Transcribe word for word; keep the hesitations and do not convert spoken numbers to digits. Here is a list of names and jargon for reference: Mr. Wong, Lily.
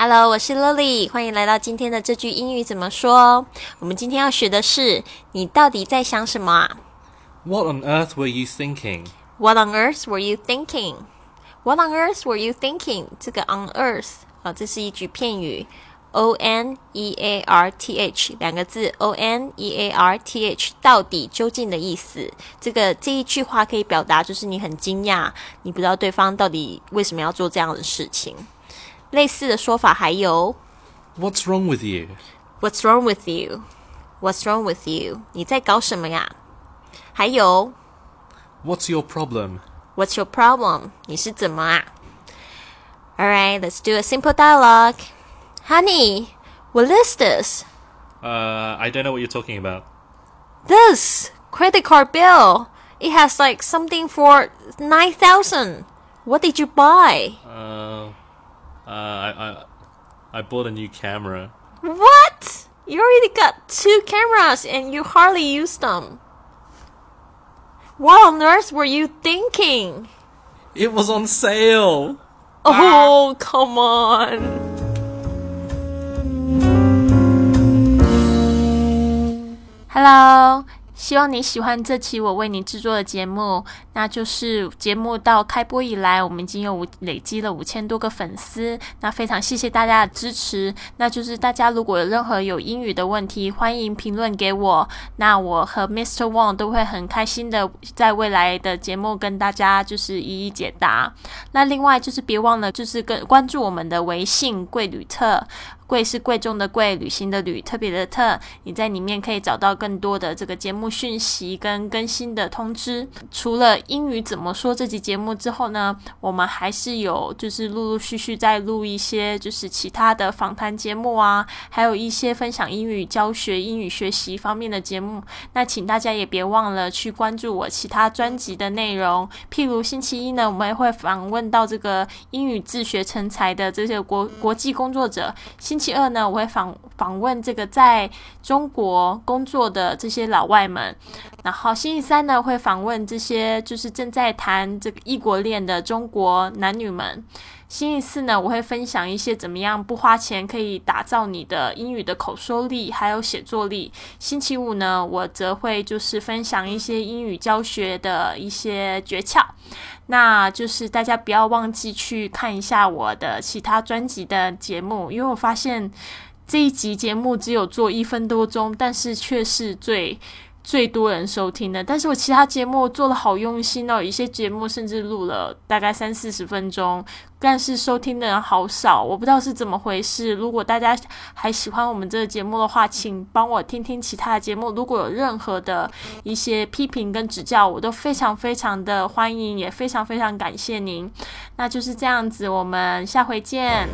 Hello， 我是 Lily， 欢迎来到今天的这句英语怎么说。我们今天要学的是，你到底在想什么啊 ？What on earth were you thinking? What on earth were you thinking? What on earth were you thinking? 这个 on earth 啊、哦，这是一句片语 ，O N E A R T H 两个字 ，O N E A R T H 到底究竟的意思。这个这一句话可以表达就是你很惊讶，你不知道对方到底为什么要做这样的事情。类似的说法还有 What's wrong with you? What's wrong with you? What's wrong with you? 你在搞什么呀？还有 What's your problem? What's your problem? 你是怎么啊 ？Alright, let's do a simple dialogue. Honey, what is this? Uh, I don't know what you're talking about. This credit card bill. It has like something for nine thousand. What did you buy? Uh...Uh, I, I, I bought a new camera. What? You already got two cameras and you hardly use them. What on earth were you thinking? It was on sale. Oh, ah. Come on.Hello， 希望你喜欢这期我为你制作的节目。那就是节目到开播以来，我们已经有累积了五千多个粉丝，那非常谢谢大家的支持。那就是大家如果有任何有英语的问题，欢迎评论给我。那我和 Mister Wong 都会很开心的在未来的节目跟大家就是一一解答。那另外就是别忘了就是跟关注我们的微信贵旅特。贵是贵重的贵，旅行的旅，特别的特。你在里面可以找到更多的这个节目讯息跟更新的通知。除了英语怎么说这期节目之后呢，我们还是有就是陆陆续续在录一些就是其他的访谈节目啊，还有一些分享英语教学、英语学习方面的节目。那请大家也别忘了去关注我其他专辑的内容。譬如星期一呢，我们也会访问到这个英语自学成才的这些国国际工作者。星期二呢，我会访访问这个在中国工作的这些老外们，然后星期三呢，会访问这些就是正在谈这个异国恋的中国男女们。星期四呢，我会分享一些怎么样不花钱可以打造你的英语的口说力还有写作力。星期五呢，我则会就是分享一些英语教学的一些诀窍。那就是大家不要忘记去看一下我的其他专辑的节目，因为我发现这一集节目只有做一分多钟，但是却是最最多人收听的。但是我其他节目做得好用心哦，一些节目甚至录了大概三四十分钟，但是收听的人好少，我不知道是怎么回事。如果大家还喜欢我们这个节目的话，请帮我听听其他的节目，如果有任何的一些批评跟指教，我都非常非常的欢迎，也非常非常感谢您。那就是这样子，我们下回见。